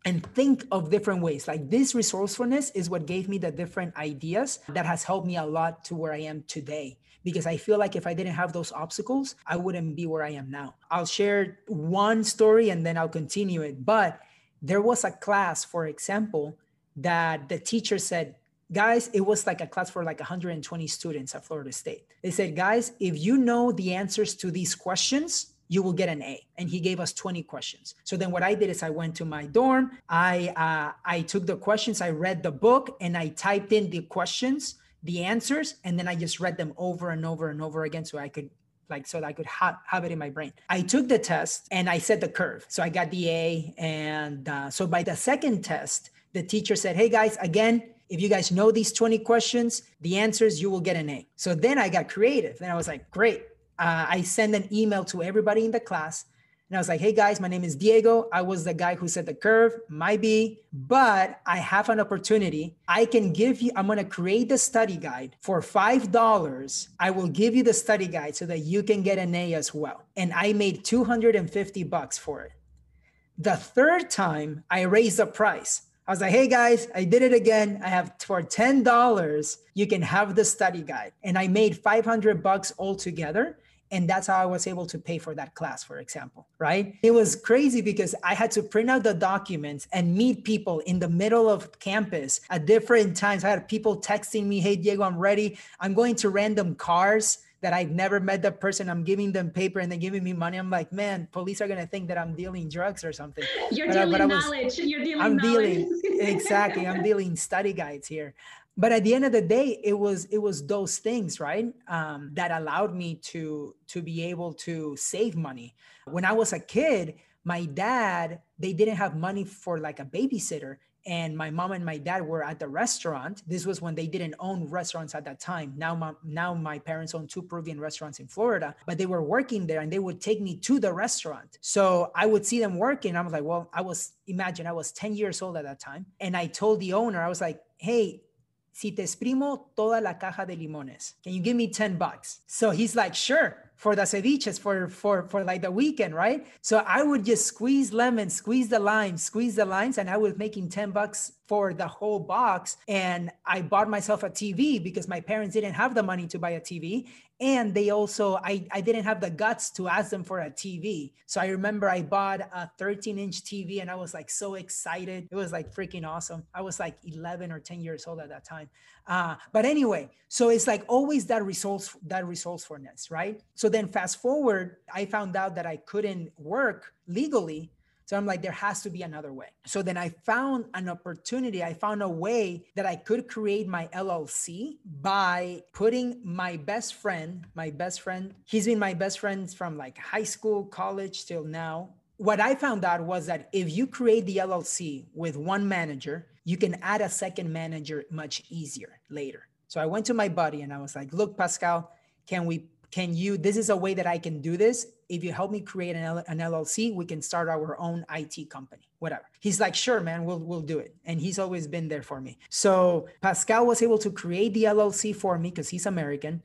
and think of different ways. Like this resourcefulness is what gave me the different ideas that has helped me a lot to where I am today. Because I feel like if I didn't have those obstacles, I wouldn't be where I am now. I'll share one story and then I'll continue it. But there was a class, for example, that the teacher said, guys, it was like a class for like 120 students at Florida State. They said, guys, if you know the answers to these questions, you will get an A. And he gave us 20 questions. So then what I did is I went to my dorm. I took the questions, I read the book, and I typed in the questions, the answers, and then I just read them over and over and over again so I could have it in my brain. I took the test and I set the curve. So I got the A. And so by the second test, the teacher said, hey guys, again, if you guys know these 20 questions, the answers, you will get an A. So then I got creative. Then I was like, great. I sent an email to everybody in the class. And I was like, hey guys, my name is Diego. I was the guy who set the curve, my B, but I have an opportunity. I'm going to create the study guide for $5. I will give you the study guide so that you can get an A as well. And I made $250 for it. The third time I raised the price. I was like, hey guys, I did it again. I have for $10, you can have the study guide. And I made $500 altogether. And that's how I was able to pay for that class, for example, right? It was crazy because I had to print out the documents and meet people in the middle of campus at different times. I had people texting me, hey Diego, I'm ready. I'm going to random cars that I've never met the person. I'm giving them paper and they're giving me money. I'm like, man, police are going to think that I'm dealing drugs or something. Exactly. I'm dealing study guides here. But at the end of the day, it was those things, right? That allowed me to be able to save money. When I was a kid, my dad, they didn't have money for like a babysitter. And my mom and my dad were at the restaurant. This was when they didn't own restaurants at that time. Now my parents own 2 Peruvian restaurants in Florida, but they were working there and they would take me to the restaurant. So I would see them working. I was like, well, imagine I was 10 years old at that time. And I told the owner, I was like, hey, si te exprimo toda la caja de limones, can you give me $10? So he's like, sure. For the ceviches, for like the weekend, right? So I would just squeeze lemons, squeeze the limes, and I was making $10 for the whole box. And I bought myself a TV because my parents didn't have the money to buy a TV. And they also, I didn't have the guts to ask them for a TV. So I remember I bought a 13-inch TV and I was like so excited. It was like freaking awesome. I was like 11 or 10 years old at that time. But anyway, so it's like always that resourcefulness, right? So then fast forward, I found out that I couldn't work legally. So I'm like, there has to be another way. So then I found an opportunity. I found a way that I could create my LLC by putting my best friend, he's been my best friend from like high school, college till now. What I found out was that if you create the LLC with one manager, you can add a second manager much easier later. So I went to my buddy and I was like, look, Pascal, can you, this is a way that I can do this. If you help me create an LLC, we can start our own IT company, whatever. He's like, sure, man, we'll do it. And he's always been there for me. So Pascal was able to create the LLC for me because he's American.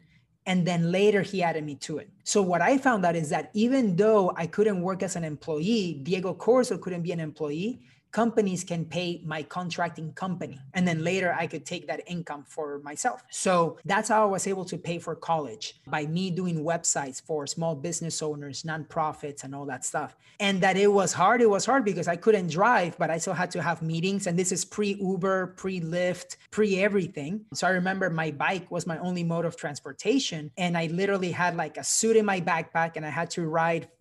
And then later he added me to it. So what I found out is that even though I couldn't work as an employee, Diego Corzo couldn't be an employee, companies can pay my contracting company. And then later I could take that income for myself. So that's how I was able to pay for college, by me doing websites for small business owners, nonprofits, and all that stuff. And that it was hard because I couldn't drive, but I still had to have meetings. And this is pre-Uber, pre-Lyft, pre-everything. So I remember my bike was my only mode of transportation. And I literally had like a suit in my backpack and I had to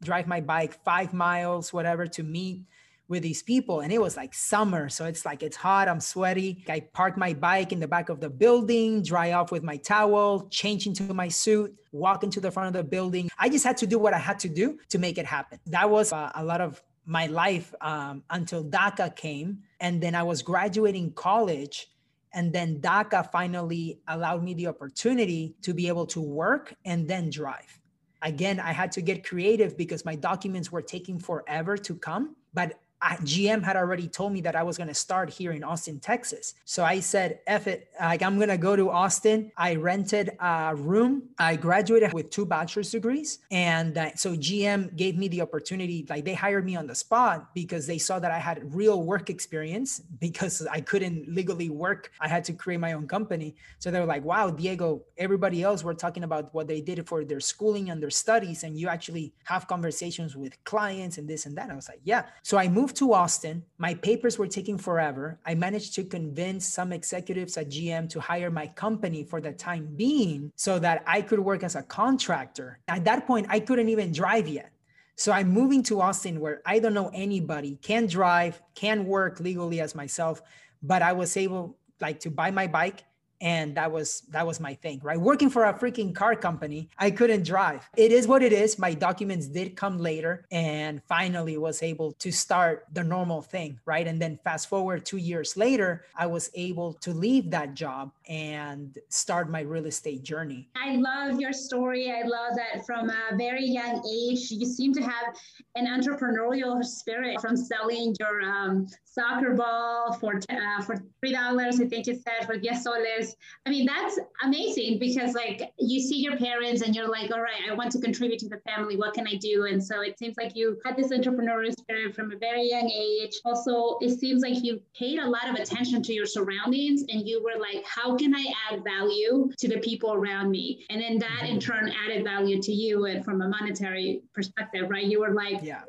drive my bike 5 miles, whatever, to meet with these people. And it was like summer. So it's like, it's hot, I'm sweaty. I parked my bike in the back of the building, dry off with my towel, change into my suit, walk into the front of the building. I just had to do what I had to do to make it happen. That was a lot of my life until DACA came. And then I was graduating college. And then DACA finally allowed me the opportunity to be able to work and then drive. Again, I had to get creative because my documents were taking forever to come, but GM had already told me that I was going to start here in Austin, Texas. So I said, F it, like I'm going to go to Austin. I rented a room. I graduated with 2 bachelor's degrees. And so GM gave me the opportunity, like they hired me on the spot because they saw that I had real work experience because I couldn't legally work. I had to create my own company. So they were like, wow, Diego, everybody else were talking about what they did for their schooling and their studies. And you actually have conversations with clients and this and that. And I was like, yeah. So I moved to Austin. My papers were taking forever. I managed to convince some executives at GM to hire my company for the time being so that I could work as a contractor. At that point, I couldn't even drive yet. So I'm moving to Austin where I don't know anybody, can drive, can work legally as myself, but I was able like to buy my bike. And that was my thing, right? Working for a freaking car company, I couldn't drive. It is what it is. My documents did come later and finally was able to start the normal thing, right? And then fast forward 2 years later, I was able to leave that job and start my real estate journey. I love your story. I love that from a very young age, you seem to have an entrepreneurial spirit, from selling your soccer ball for $3, I think you said, for 10 soles. I mean, that's amazing because like you see your parents and you're like, all right, I want to contribute to the family. What can I do? And so it seems like you had this entrepreneurial spirit from a very young age. Also, it seems like you paid a lot of attention to your surroundings and you were like, how can I add value to the people around me? And then that in turn added value to you. And from a monetary perspective, right? You were like, yeah.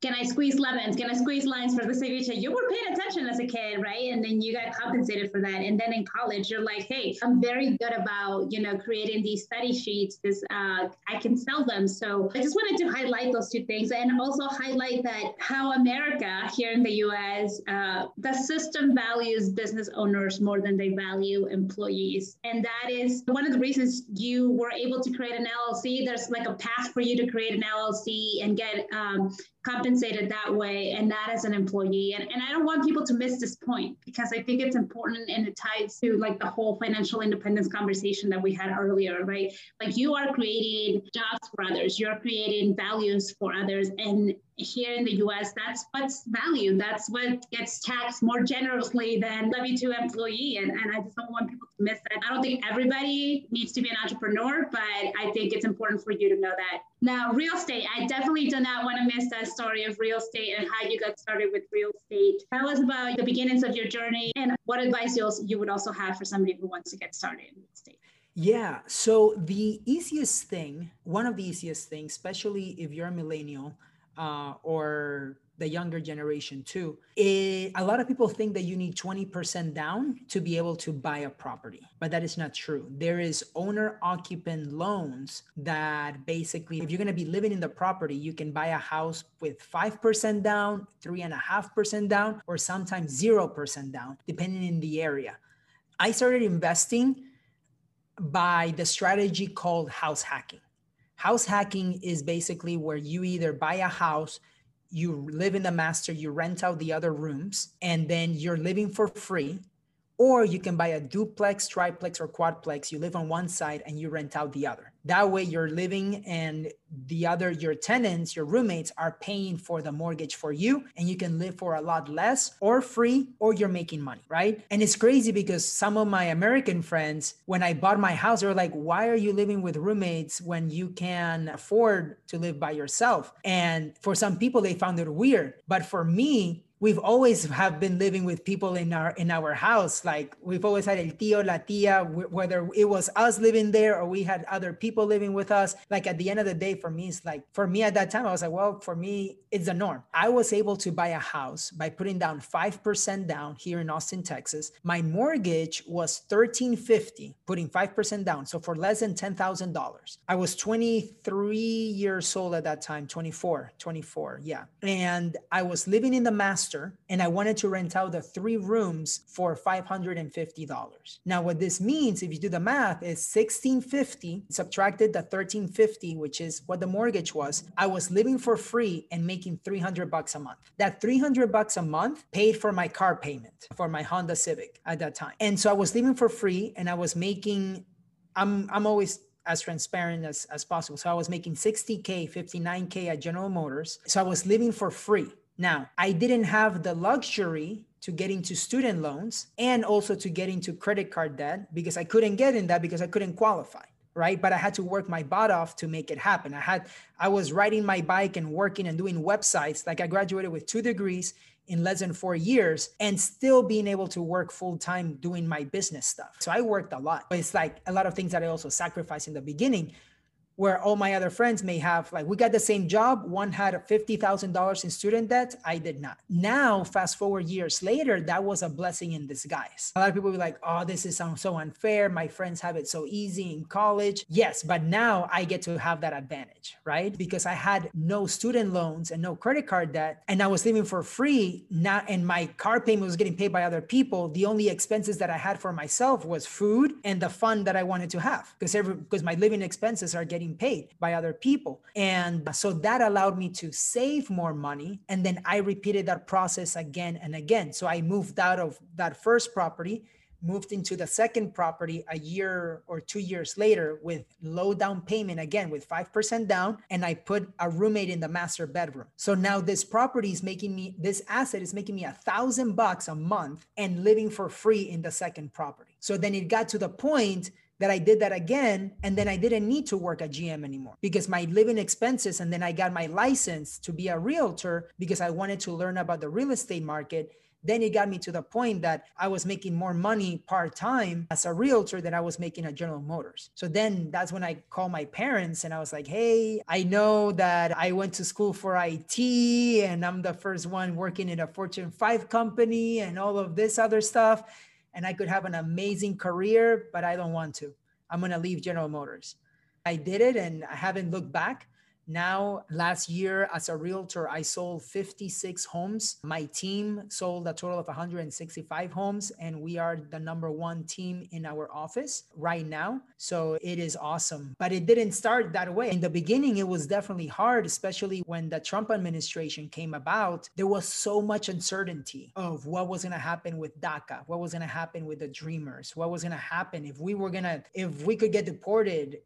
Can I squeeze lemons? Can I squeeze limes for the ceviche? You were paying attention as a kid, right? And then you got compensated for that. And then in college, you're like, hey, I'm very good about, creating these study sheets. I can sell them. So I just wanted to highlight those two things and also highlight that how America here in the U.S., the system values business owners more than they value employees. And that is one of the reasons you were able to create an LLC. There's like a path for you to create an LLC and get compensated that way and not as an employee. And I don't want people to miss this point, because I think it's important, and it ties to like the whole financial independence conversation that we had earlier, right? Like, you are creating jobs for others, you're creating values for others. And here in the US, that's what's valued. That's what gets taxed more generously than W-2 employee. And I just don't want people to miss that. I don't think everybody needs to be an entrepreneur, but I think it's important for you to know that. Now, real estate, I definitely do not want to miss that story of real estate and how you got started with real estate. Tell us about the beginnings of your journey and what advice you would also have for somebody who wants to get started in real estate. Yeah, so the easiest thing, one of the easiest things, especially if you're a millennial, or the younger generation too. A lot of people think that you need 20% down to be able to buy a property, but that is not true. There is owner-occupant loans that basically, if you're gonna be living in the property, you can buy a house with 5% down, 3.5% down, or sometimes 0% down, depending in the area. I started investing by the strategy called house hacking. House hacking is basically where you either buy a house, you live in the master, you rent out the other rooms, and then you're living for free, or you can buy a duplex, triplex, or quadplex. You live on one side and you rent out the other. That way you're living and your tenants, your roommates are paying for the mortgage for you, and you can live for a lot less or free, or you're making money, right? And it's crazy because some of my American friends, when I bought my house, they were like, why are you living with roommates when you can afford to live by yourself? And for some people, they found it weird. But for me, we've always have been living with people in our house. Like, we've always had el tío, la tía, whether it was us living there or we had other people living with us. Like, at the end of the day, for me at that time, I was like, well, for me, it's the norm. I was able to buy a house by putting down 5% down here in Austin, Texas. My mortgage was $1,350, putting 5% down. So for less than $10,000, I was 23 years old at that time, 24. Yeah. And I was living in the master. And I wanted to rent out the three rooms for $550. Now, what this means, if you do the math, is $1,650 subtracted the $1,350, which is what the mortgage was. I was living for free and making $300 a month. That $300 a month paid for my car payment for my Honda Civic at that time. And so I was living for free, and I was making, I'm always as transparent as possible. So I was making $60K, $59K at General Motors. So I was living for free. Now, I didn't have the luxury to get into student loans and also to get into credit card debt because I couldn't get in that because I couldn't qualify, right? But I had to work my butt off to make it happen. I was riding my bike and working and doing websites. Like, I graduated with 2 degrees in less than 4 years and still being able to work full-time doing my business stuff. So I worked a lot. But it's like a lot of things that I also sacrificed in the beginning, where all my other friends may have, like, we got the same job. One had $50,000 in student debt. I did not. Now, fast forward years later, that was a blessing in disguise. A lot of people were like, oh, this is so unfair. My friends have it so easy in college. Yes, but now I get to have that advantage, right? Because I had no student loans and no credit card debt, and I was living for free now, and my car payment was getting paid by other people. The only expenses that I had for myself was food and the fun that I wanted to have because my living expenses are getting paid by other people. And so that allowed me to save more money. And then I repeated that process again and again. So I moved out of that first property, moved into the second property a year or 2 years later with low down payment, again, with 5% down. And I put a roommate in the master bedroom. So now this asset is making me $1,000 a month and living for free in the second property. So then it got to the point that I did that again, and then I didn't need to work at GM anymore because my living expenses, and then I got my license to be a realtor because I wanted to learn about the real estate market. Then it got me to the point that I was making more money part-time as a realtor than I was making at General Motors. So then that's when I called my parents and I was like, hey, I know that I went to school for IT and I'm the first one working in a Fortune 5 company and all of this other stuff. And I could have an amazing career, but I don't want to. I'm going to leave General Motors. I did it and I haven't looked back Now, last year as a realtor, I sold 56 homes. My team sold a total of 165 homes, and we are the #1 team in our office right now. So it is awesome, but it didn't start that way. In the beginning, it was definitely hard, especially when the Trump administration came about. There was so much uncertainty of what was going to happen with DACA, what was going to happen with the Dreamers, what was going to happen if we could get deported,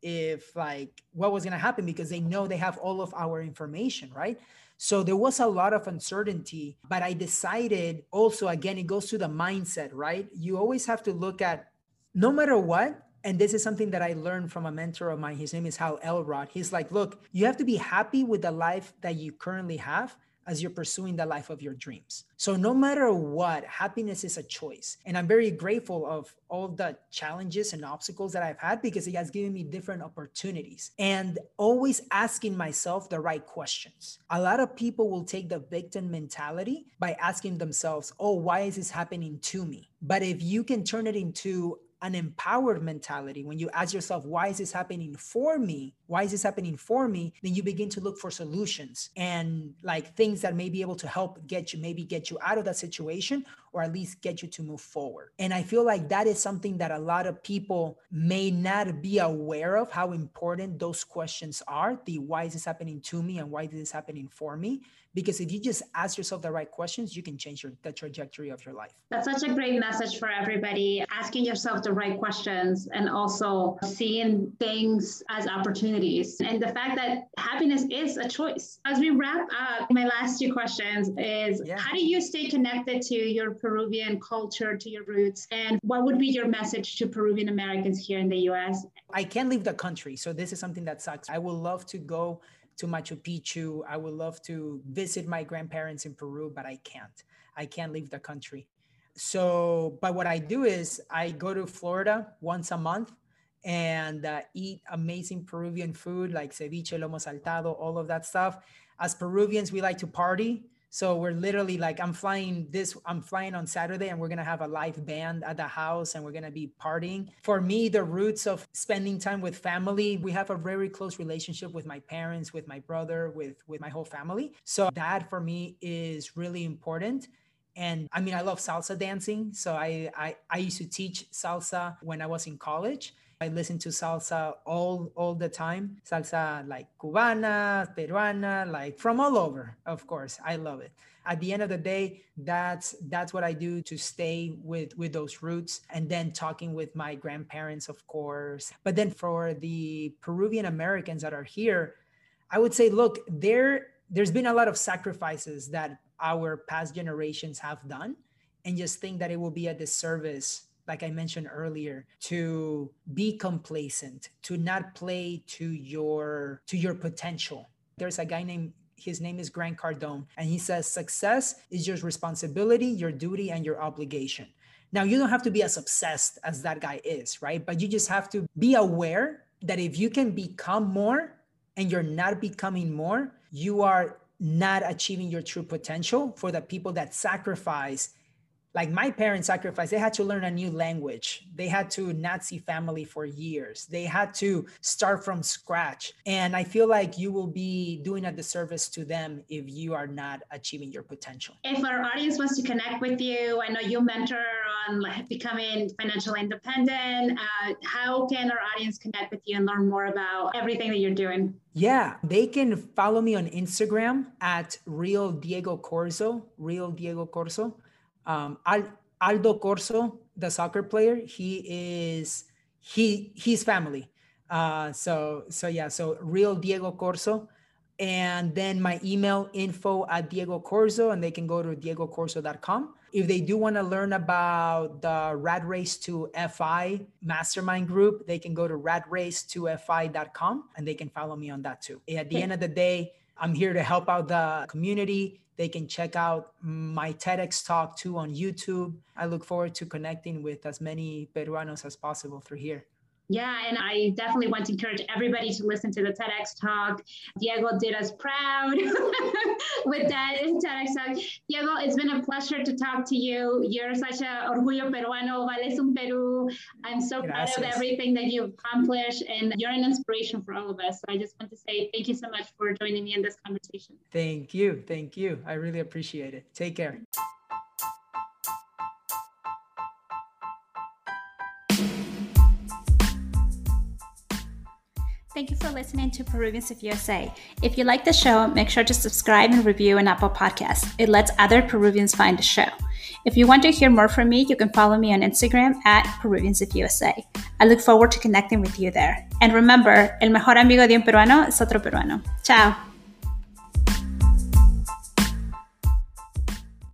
what was going to happen, because they know they have all of our information, right? So there was a lot of uncertainty, but I decided also, again, it goes to the mindset, right? You always have to look at, no matter what, and this is something that I learned from a mentor of mine, his name is Hal Elrod. He's like, look, you have to be happy with the life that you currently have as you're pursuing the life of your dreams. So no matter what, happiness is a choice. And I'm very grateful of all the challenges and obstacles that I've had, because it has given me different opportunities, and always asking myself the right questions. A lot of people will take the victim mentality by asking themselves, oh, why is this happening to me? But if you can turn it into an empowered mentality, when you ask yourself, why is this happening for me? Why is this happening for me? Then you begin to look for solutions and like things that may be able to help get you out of that situation, or at least get you to move forward. And I feel like that is something that a lot of people may not be aware of, how important those questions are, the why is this happening to me and why is this happening for me? Because if you just ask yourself the right questions, you can change the trajectory of your life. That's such a great message for everybody. Asking yourself the right questions and also seeing things as opportunities. And the fact that happiness is a choice. As we wrap up, my last two questions is, how do you stay connected to your Peruvian culture, to your roots? And what would be your message to Peruvian Americans here in the U.S.? I can't leave the country. So this is something that sucks. I would love to go to Machu Picchu. I would love to visit my grandparents in Peru, but I can't. I can't leave the country. So, but what I do is I go to Florida once a month and eat amazing Peruvian food like ceviche, lomo saltado, all of that stuff. As Peruvians, we like to party. So we're literally like, I'm flying on Saturday, and we're going to have a live band at the house, and we're going to be partying. For me, the roots of spending time with family, we have a very close relationship with my parents, with my brother, with my whole family. So that for me is really important. And I mean, I love salsa dancing. So I used to teach salsa when I was in college. I listen to salsa all the time. Salsa like Cubana, Peruana, like from all over, of course. I love it. At the end of the day, that's what I do to stay with those roots. And then talking with my grandparents, of course. But then for the Peruvian Americans that are here, I would say, look, there's been a lot of sacrifices that our past generations have done, and just think that it will be a disservice, like I mentioned earlier, to be complacent, to not play to your potential. There's a guy named, his name is Grant Cardone, and he says, success is your responsibility, your duty, and your obligation. Now, you don't have to be as obsessed as that guy is, right? But you just have to be aware that if you can become more and you're not becoming more, you are not achieving your true potential. For the people that sacrifice, like my parents sacrificed, they had to learn a new language. They had to not see family for years. They had to start from scratch. And I feel like you will be doing a disservice to them if you are not achieving your potential. If our audience wants to connect with you, I know you mentor on becoming financially independent. How can our audience connect with you and learn more about everything that you're doing? Yeah, they can follow me on Instagram at Real Diego Corzo. Aldo Corzo, the soccer player, he's family. So Real Diego Corzo. And then my email, info@DiegoCorzo, and they can go to DiegoCorzo.com. If they do want to learn about the Rad Race to FI mastermind group, they can go to radrace2fi.com, and they can follow me on that too. At the end of the day, I'm here to help out the community. They can check out my TEDx talk too on YouTube. I look forward to connecting with as many Peruanos as possible through here. Yeah, and I definitely want to encourage everybody to listen to the TEDx talk. Diego did us proud with that TEDx talk. Diego, it's been a pleasure to talk to you. You're such an orgullo peruano, vales un Perú. I'm so Gracias. Proud of everything that you've accomplished, and you're an inspiration for all of us. So I just want to say thank you so much for joining me in this conversation. Thank you. Thank you. I really appreciate it. Take care. Thank you for listening to Peruvians of USA. If you like the show, make sure to subscribe and review on Apple Podcasts. It lets other Peruvians find the show. If you want to hear more from me, you can follow me on Instagram @PeruviansofUSA. I look forward to connecting with you there. And remember, el mejor amigo de un peruano es otro peruano. Chao.